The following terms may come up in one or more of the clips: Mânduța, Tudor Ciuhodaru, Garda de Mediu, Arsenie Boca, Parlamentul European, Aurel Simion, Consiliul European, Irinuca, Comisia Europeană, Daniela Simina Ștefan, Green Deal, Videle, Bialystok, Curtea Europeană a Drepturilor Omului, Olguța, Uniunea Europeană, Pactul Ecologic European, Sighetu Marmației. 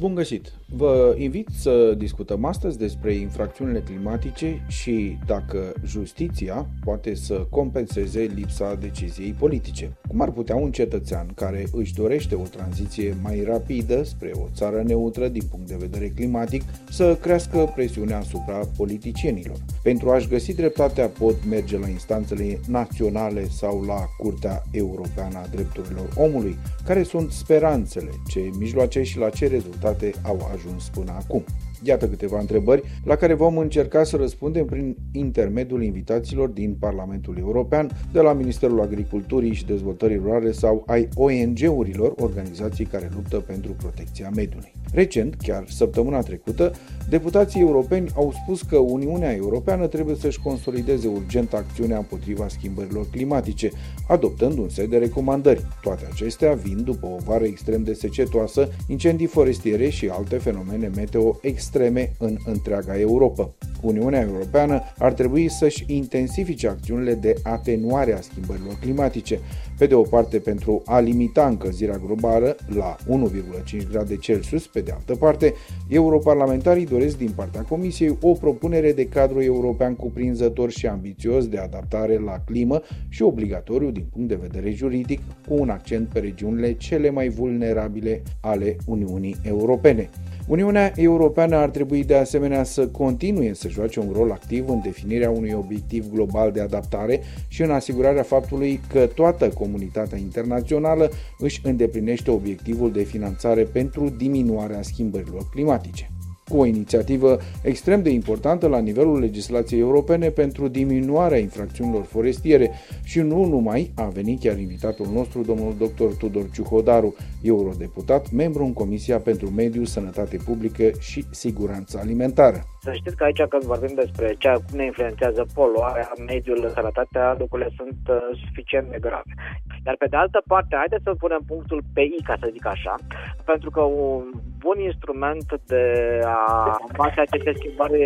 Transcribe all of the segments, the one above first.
Bun găsit! Vă invit să discutăm astăzi despre infracțiunile climatice și dacă justiția poate să compenseze lipsa deciziei politice. Cum ar putea un cetățean care își dorește o tranziție mai rapidă spre o țară neutră din punct de vedere climatic să crească presiunea asupra politicienilor? Pentru a-și găsi dreptatea pot merge la instanțele naționale sau la Curtea Europeană a Drepturilor Omului? Care sunt speranțele, ce mijloace și la ce rezultate au ajuns până acum? Iată câteva întrebări la care vom încerca să răspundem prin intermediul invitațiilor din Parlamentul European, de la Ministerul Agriculturii și Dezvoltării Rurale sau ai ONG-urilor, organizații care luptă pentru protecția mediului. Recent, chiar săptămâna trecută, deputații europeni au spus că Uniunea Europeană trebuie să-și consolideze urgent acțiunea împotriva schimbărilor climatice, adoptând un set de recomandări. Toate acestea vin după o vară extrem de secetoasă, incendii forestiere și alte fenomene meteo extreme în întreaga Europa. Uniunea Europeană ar trebui să-și intensifice acțiunile de atenuare a schimbărilor climatice, pe de o parte pentru a limita încălzirea globală la 1,5 grade Celsius, pe de altă parte, europarlamentarii doresc din partea Comisiei o propunere de cadru european cuprinzător și ambițios de adaptare la climă și obligatoriu din punct de vedere juridic, cu un accent pe regiunile cele mai vulnerabile ale Uniunii Europene. Uniunea Europeană ar trebui de asemenea să continue să joace un rol activ în definirea unui obiectiv global de adaptare și în asigurarea faptului că toată comunitatea internațională își îndeplinește obiectivul de finanțare pentru diminuarea schimbărilor climatice. Cu o inițiativă extrem de importantă la nivelul legislației europene pentru diminuarea infracțiunilor forestiere și nu numai, a venit chiar invitatul nostru, domnul dr. Tudor Ciuhodaru, eurodeputat, membru în Comisia pentru Mediu, Sănătate Publică și Siguranță Alimentară. Să știți că aici, când vorbim despre cum ne influențează poluarea, mediul, sănătatea, lucrurile sunt suficient de grave. Dar pe de altă parte, haideți să punem punctul pe I, ca să zic așa, pentru că un bun instrument de a combate aceste schimbări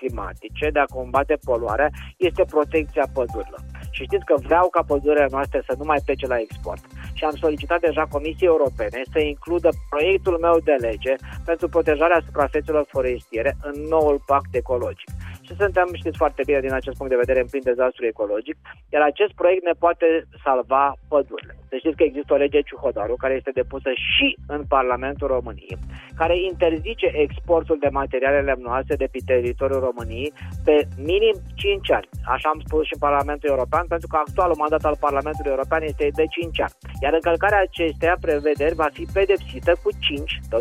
climatice, de a combate poluarea, este protecția pădurilor. Și știți că vreau ca pădurile noastre să nu mai plece la export. Și am solicitat deja Comisiei Europene să includă proiectul meu de lege pentru protejarea suprafețelor forestiere în noul pact ecologic. Și suntem, știți foarte bine din acest punct de vedere, în plin dezastru ecologic, iar acest proiect ne poate salva pădurile. Să știți că există o lege Ciuhodaru care este depusă și în Parlamentul României, care interzice exportul de materiale lemnoase de pe teritoriul României pe minim 5 ani. Așa am spus și în Parlamentul European, pentru că actualul mandat al Parlamentului European este de 5 ani. Iar încălcarea acesteia prevederi va fi pedepsită cu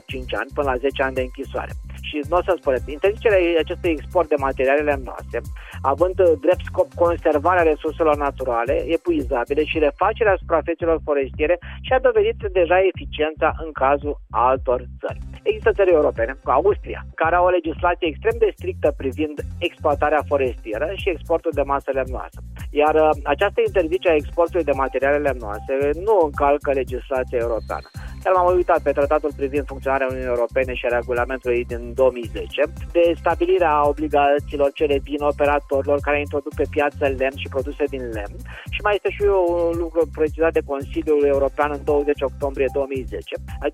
5 ani, până la 10 ani de închisoare. Și nu o să spuneți, interzicerea acestui export de materiale lemnoase, având drept scop conservarea resurselor naturale, epuizabile și refacerea suprafețelor forestiere, și a dovedit deja eficiența în cazul altor țări. Există țări europene, ca Austria, care au o legislație extrem de strictă privind exploatarea forestieră și exportul de masă lemnoasă. Iar această interzicere a exportului de materiale lemnoase nu încalcă legislația europeană. Dar m-am uitat pe tratatul privind funcționarea Uniunii Europene și a regulamentului din 2010 de stabilirea obligațiilor cele vin operatorilor care introduc pe piață lemn și produse din lemn, și mai este și un lucru precizat de Consiliul European în 20 octombrie 2010.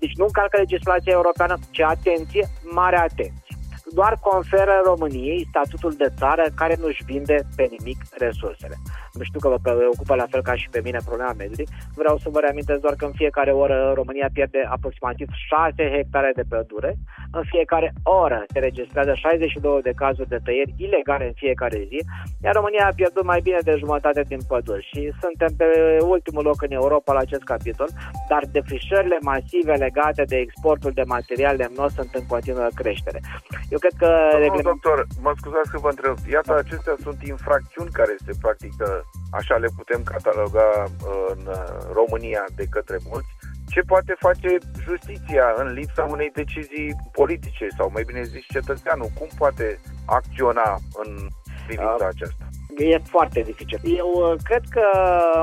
Deci nu încalcă legislația europeană, ci atenție, mare atenție. Doar conferă României statutul de țară care nu-și vinde pe nimic resursele. Nu știu că vă ocupă la fel ca și pe mine problema mediului. Vreau să vă reamintesc doar că în fiecare oră România pierde aproximativ 6 hectare de pădure. În fiecare oră se registrează 62 de cazuri de tăieri ilegale în fiecare zi, iar România a pierdut mai bine de jumătate din păduri și suntem pe ultimul loc în Europa la acest capitol, dar defrișările masive legate de exportul de material lemnos sunt în continuă creștere. Eu cred că... Domnul doctor, mă scuzați că vă întreb. Iată, acestea sunt infracțiuni care se practică, așa le putem cataloga în România de către mulți. Ce poate face justiția în lipsa unei decizii politice sau, mai bine zis, cetățeanul? Cum poate acționa în privința aceasta? E foarte dificil. Eu cred că,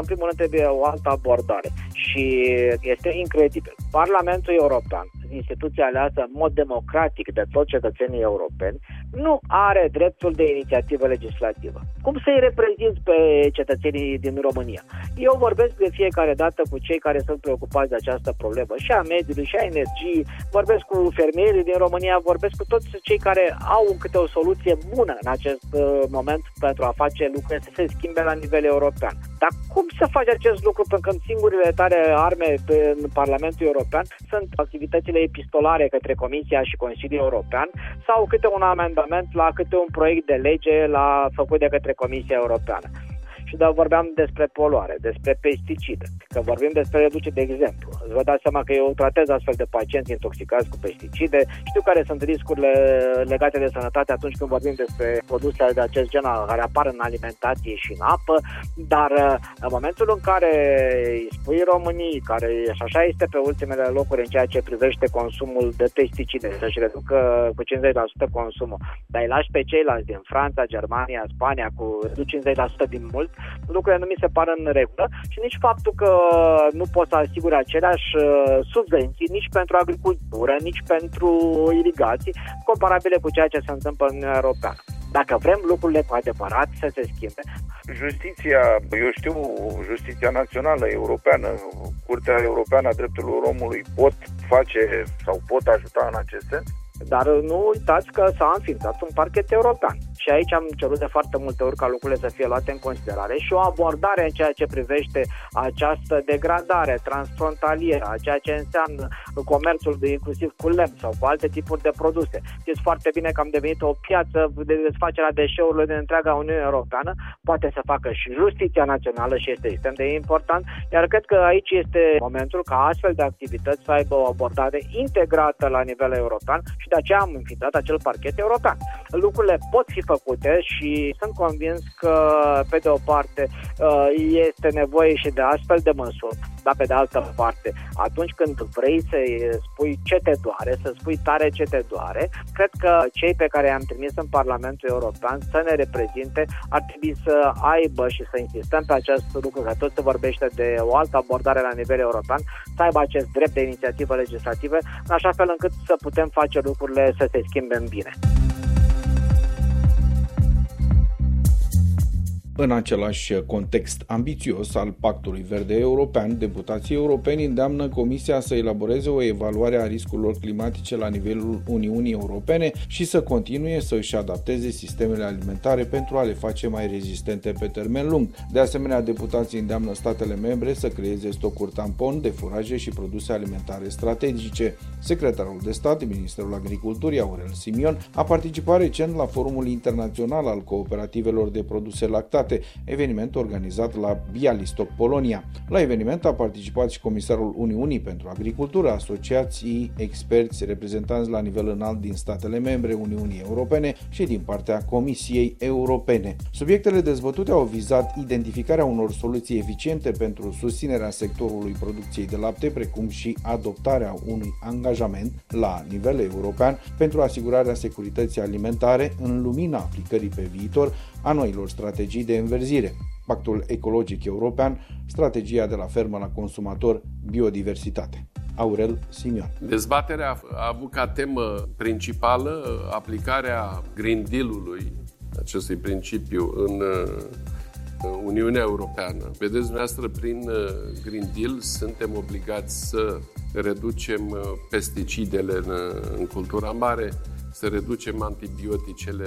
în primul rând, trebuie o altă abordare și este incredibil. Parlamentul European instituție aleasă în mod democratic de toți cetățenii europeni, nu are dreptul de inițiativă legislativă. Cum să-i reprezint pe cetățenii din România? Eu vorbesc de fiecare dată cu cei care sunt preocupați de această problemă, și a mediului, și a energiei, vorbesc cu fermierii din România, vorbesc cu toți cei care au câte o soluție bună în acest moment pentru a face lucrurile să se schimbe la nivel european. Dar cum să faci acest lucru când singurile tale arme în Parlamentul European sunt activitățile epistolare către Comisia și Consiliul European sau câte un amendament la câte un proiect de lege făcut de către Comisia Europeană? Și da, vorbeam despre poluare, despre pesticide, că vorbim despre reducere, de exemplu. Îți vă dați seama că eu tratez astfel de pacienți intoxicați cu pesticide, știu care sunt riscurile legate de sănătate atunci când vorbim despre produsele de acest gen care apar în alimentație și în apă, dar în momentul în care îi spui României, care și așa este pe ultimele locuri în ceea ce privește consumul de pesticide, să-și reducă cu 50% consumul, dar îi lași pe ceilalți din Franța, Germania, Spania cu 50% din mult, lucrurile nu mi se par în regulă și nici faptul că nu poți să asiguri aceleași subvenții nici pentru agricultură, nici pentru irigații, comparabile cu ceea ce se întâmplă în Uniunea Europeană. Dacă vrem lucrurile cu adevărat să se schimbe. Justiția, eu știu, justiția națională, europeană, Curtea Europeană a Drepturilor Omului pot face sau pot ajuta în acest sens? Dar nu uitați că s-a înființat un parchet european și aici am cerut de foarte multe ori ca lucrurile să fie luate în considerare și o abordare în ceea ce privește această degradare transfrontalieră, a ceea ce înseamnă comerțul inclusiv cu lemn sau cu alte tipuri de produse. Știți foarte bine că am devenit o piață de desfacerea deșeurilor din întreaga Uniune Europeană, poate să facă și justiția națională și este extrem de important, iar cred că aici este momentul ca astfel de activități să aibă o abordare integrată la nivel european și de aceea am înființat acel parchet european. Lucrurile pot fi făcute și sunt convins că, pe de o parte, este nevoie și de astfel de măsuri, dar pe de altă parte, atunci când vrei să spui ce te doare, să spui tare ce te doare, cred că cei pe care i-am trimis în Parlamentul European să ne reprezinte ar trebui să aibă și să insistăm pe acest lucru, că tot se vorbește de o altă abordare la nivel european, să aibă acest drept de inițiativă legislativă, în așa fel încât să putem face lucrurile să se schimbe în bine. În același context ambițios al Pactului Verde European, deputații europeni îndeamnă Comisia să elaboreze o evaluare a riscurilor climatice la nivelul Uniunii Europene și să continue să își adapteze sistemele alimentare pentru a le face mai rezistente pe termen lung. De asemenea, deputații îndeamnă statele membre să creeze stocuri tampon de furaje și produse alimentare strategice. Secretarul de stat, Ministrul Agriculturii, Aurel Simion, a participat recent la Forumul Internațional al Cooperativelor de Produse Lactate, eveniment organizat la Bialystok, Polonia. La eveniment a participat și Comisarul Uniunii pentru Agricultură, asociații, experți, reprezentanți la nivel înalt din statele membre Uniunii Europene și din partea Comisiei Europene. Subiectele dezbătute au vizat identificarea unor soluții eficiente pentru susținerea sectorului producției de lapte, precum și adoptarea unui angajament la nivel european pentru asigurarea securității alimentare în lumina aplicării pe viitor a noilor strategii de înverzire, Pactul Ecologic European, strategia de la fermă la consumator, biodiversitate. Aurel Simion. Dezbaterea a avut ca temă principală aplicarea Green Deal-ului, acestui principiu, în Uniunea Europeană. Vedeți dumneavoastră, prin Green Deal suntem obligați să reducem pesticidele în cultura mare, să reducem antibioticele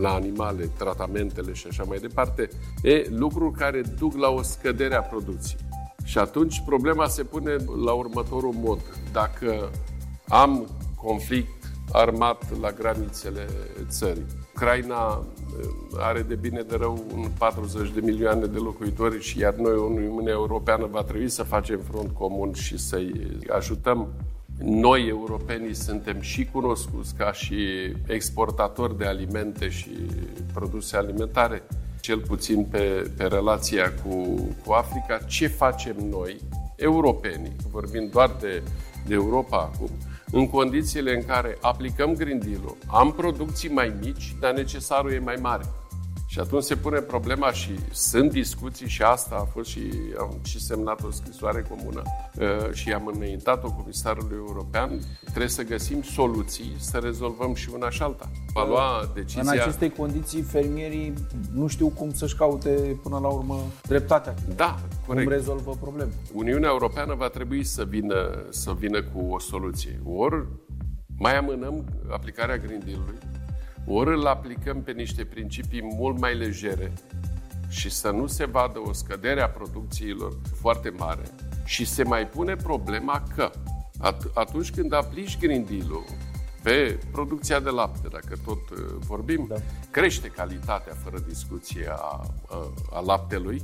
la animale, tratamentele și așa mai departe, lucruri care duc la o scădere a producției. Și atunci problema se pune la următorul mod. Dacă am conflict armat la granițele țării, Ucraina are de bine de rău 40 de milioane de locuitori și iar noi, Uniunea Europeană, va trebui să facem front comun și să-i ajutăm. Noi, europenii, suntem și cunoscuți ca și exportatori de alimente și produse alimentare, cel puțin pe relația cu Africa. Ce facem noi, europenii, vorbim doar de Europa acum, în condițiile în care aplicăm Green Deal-ul, am producții mai mici, dar necesarul e mai mare. Și atunci se pune problema și sunt discuții și asta a fost și am și semnat o scrisoare comună și am înaintat-o comisarului european. Trebuie să găsim soluții, să rezolvăm și una și alta. Va lua decizia... În aceste condiții fermierii nu știu cum să-și caute până la urmă dreptatea. Da, corect. Cum rezolvă probleme. Uniunea Europeană va trebui să vină cu o soluție. Ori mai amânăm aplicarea Green Deal-ului, ori îl aplicăm pe niște principii mult mai legere și să nu se vadă o scădere a producțiilor foarte mare. Și se mai pune problema că atunci când aplici Green Deal-ul pe producția de lapte, dacă tot vorbim, da, crește calitatea fără discuție a laptelui,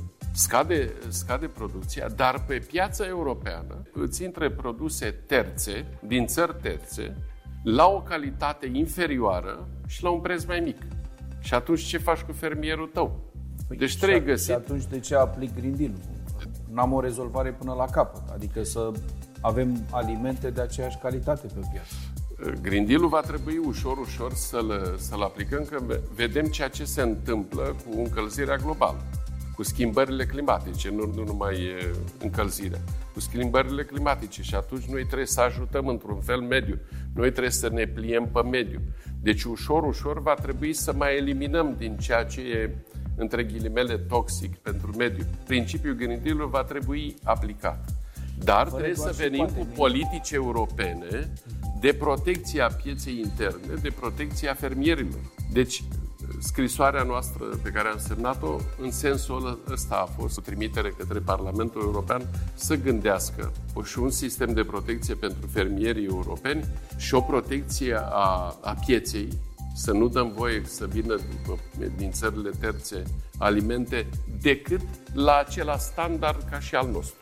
scade producția, dar pe piața europeană îți intre produse terțe, din țări terțe, la o calitate inferioară și la un preț mai mic. Și atunci ce faci cu fermierul tău? Deci trebuie găsit... Și atunci de ce aplic Green Deal? N-am o rezolvare până la capăt. Adică să avem alimente de aceeași calitate pe piață. Green Deal-ul va trebui ușor să-l aplicăm, că vedem ceea ce se întâmplă cu încălzirea globală, cu schimbările climatice, nu numai încălzirea, cu schimbările climatice, și atunci noi trebuie să ajutăm într-un fel mediul, noi trebuie să ne pliem pe mediu. Deci ușor va trebui să mai eliminăm din ceea ce e, între ghilimele, toxic pentru mediu. Principiul Green Deal-ului va trebui aplicat. Dar trebuie să venim cu politici europene de protecție a pieței interne, de protecție a fermierilor. Deci scrisoarea noastră pe care am semnat-o, în sensul ăsta a fost o trimitere către Parlamentul European să gândească și un sistem de protecție pentru fermierii europeni și o protecție a pieței, să nu dăm voie să vină din țările terțe alimente decât la acela standard ca și al nostru.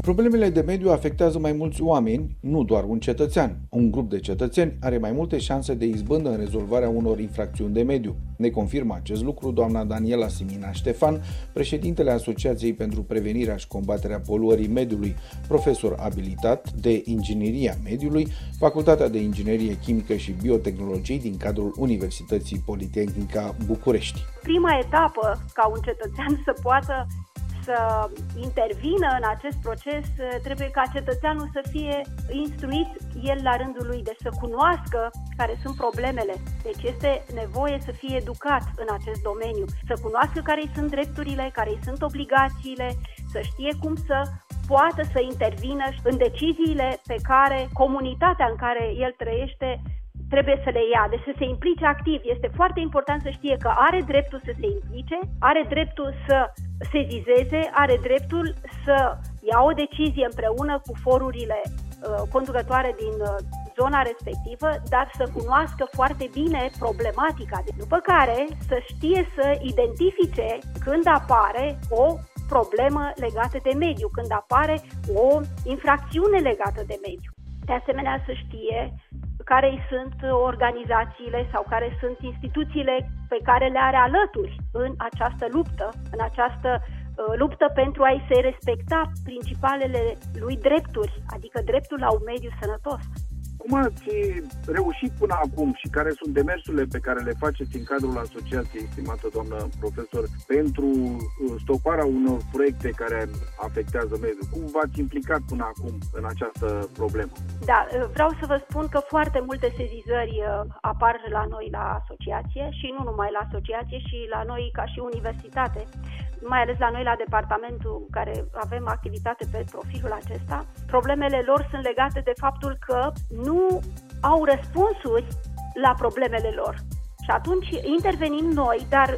Problemele de mediu afectează mai mulți oameni, nu doar un cetățean. Un grup de cetățeni are mai multe șanse de izbândă în rezolvarea unor infracțiuni de mediu. Ne confirmă acest lucru doamna Daniela Simina Ștefan, președintele Asociației pentru Prevenirea și Combaterea Poluării Mediului, profesor abilitat de Ingineria Mediului, Facultatea de Inginerie Chimică și Biotehnologie din cadrul Universității Politehnica București. Prima etapă ca un cetățean să poată să intervină în acest proces, trebuie ca cetățeanul să fie instruit el la rândul lui, deci să cunoască care sunt problemele. Deci este nevoie să fie educat în acest domeniu, să cunoască care sunt drepturile, care sunt obligațiile, să știe cum să poată să intervină în deciziile pe care comunitatea în care el trăiește trebuie să le ia, deci să se implice activ. Este foarte important să știe că are dreptul să se implice, are dreptul să sezizeze, are dreptul să ia o decizie împreună cu forurile conducătoare din zona respectivă, dar să cunoască foarte bine problematica, după care să știe să identifice când apare o problemă legată de mediu, când apare o infracțiune legată de mediu. De asemenea, să știe care sunt organizațiile sau care sunt instituțiile pe care le are alături în această luptă, pentru a-i se respecta principalele lui drepturi, adică dreptul la un mediu sănătos. Cum ați reușit până acum și care sunt demersurile pe care le faceți în cadrul asociației, stimată doamnă profesor, pentru stoparea unor proiecte care afectează mediul? Cum v-ați implicat până acum în această problemă? Da, vreau să vă spun că foarte multe sezizări apar la noi la asociație și nu numai la asociație, și la noi ca și universitate, mai ales la noi la departamentul care avem activitate pe profilul acesta. Problemele lor sunt legate de faptul că nu au răspunsuri la problemele lor. Și atunci intervenim noi, dar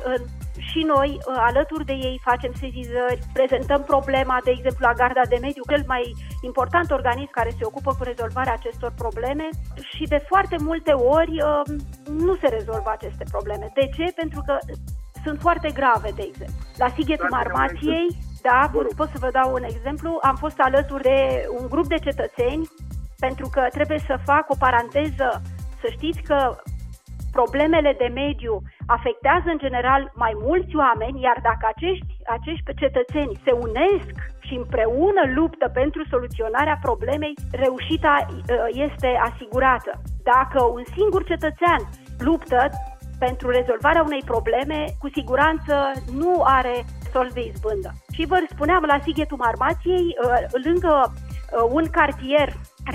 și noi alături de ei facem sezizări, prezentăm problema, de exemplu, la Garda de Mediu, cel mai important organism care se ocupă cu rezolvarea acestor probleme, și de foarte multe ori nu se rezolvă aceste probleme. De ce? Pentru că sunt foarte grave, de exemplu. La Sighetu Marmației, da, pot să vă dau un exemplu, am fost alături de un grup de cetățeni, pentru că trebuie să fac o paranteză, să știți că problemele de mediu afectează în general mai mulți oameni, iar dacă acești cetățeni se unesc și împreună luptă pentru soluționarea problemei, reușita este asigurată. Dacă un singur cetățean luptă pentru rezolvarea unei probleme, cu siguranță nu are sorți de izbândă. Și vă spuneam, la Sighetu Marmației, lângă un cartier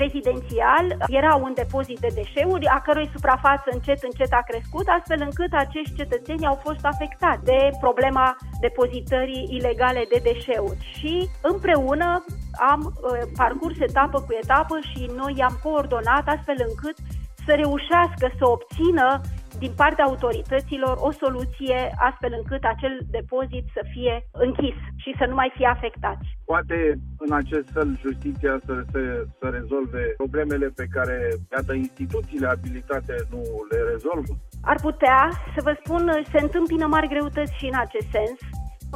rezidențial, era un depozit de deșeuri, a cărui suprafață încet, încet a crescut, astfel încât acești cetățeni au fost afectați de problema depozitării ilegale de deșeuri. Și împreună am parcurs etapă cu etapă și noi i-am coordonat astfel încât să reușească să obțină din partea autorităților o soluție astfel încât acel depozit să fie închis și să nu mai fie afectat. Poate în acest fel justiția să rezolve problemele pe care, iată, instituțiile abilitate nu le rezolvă? Ar putea, să vă spun, se întâmpină mari greutăți și în acest sens.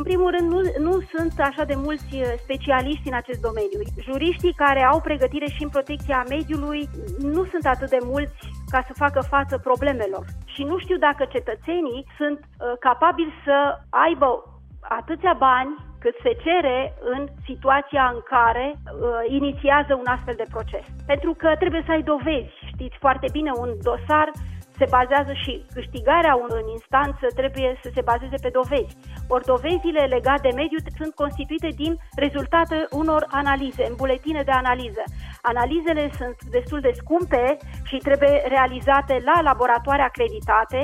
În primul rând, nu sunt așa de mulți specialiști în acest domeniu. Juriștii care au pregătire și în protecția mediului nu sunt atât de mulți ca să facă față problemelor. Și nu știu dacă cetățenii sunt capabili să aibă atâția bani cât se cere în situația în care inițiază un astfel de proces. Pentru că trebuie să ai dovezi, știți foarte bine, un dosar se bazează și câștigarea în instanță trebuie să se bazeze pe dovezi. Ori dovezile legate de mediu sunt constituite din rezultate unor analize, în buletine de analiză. Analizele sunt destul de scumpe și trebuie realizate la laboratoare acreditate,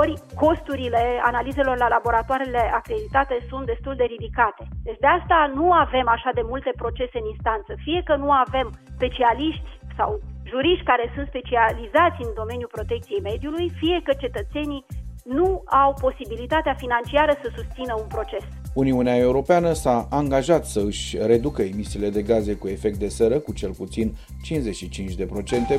ori costurile analizelor la laboratoarele acreditate sunt destul de ridicate. Deci de asta nu avem așa de multe procese în instanță, fie că nu avem specialiști sau juriști care sunt specializați în domeniul protecției mediului, fie că cetățenii nu au posibilitatea financiară să susțină un proces. Uniunea Europeană s-a angajat să își reducă emisiile de gaze cu efect de seră cu cel puțin 55%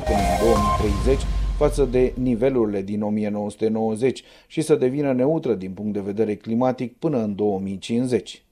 până în 2030 față de nivelurile din 1990 și să devină neutră din punct de vedere climatic până în 2050.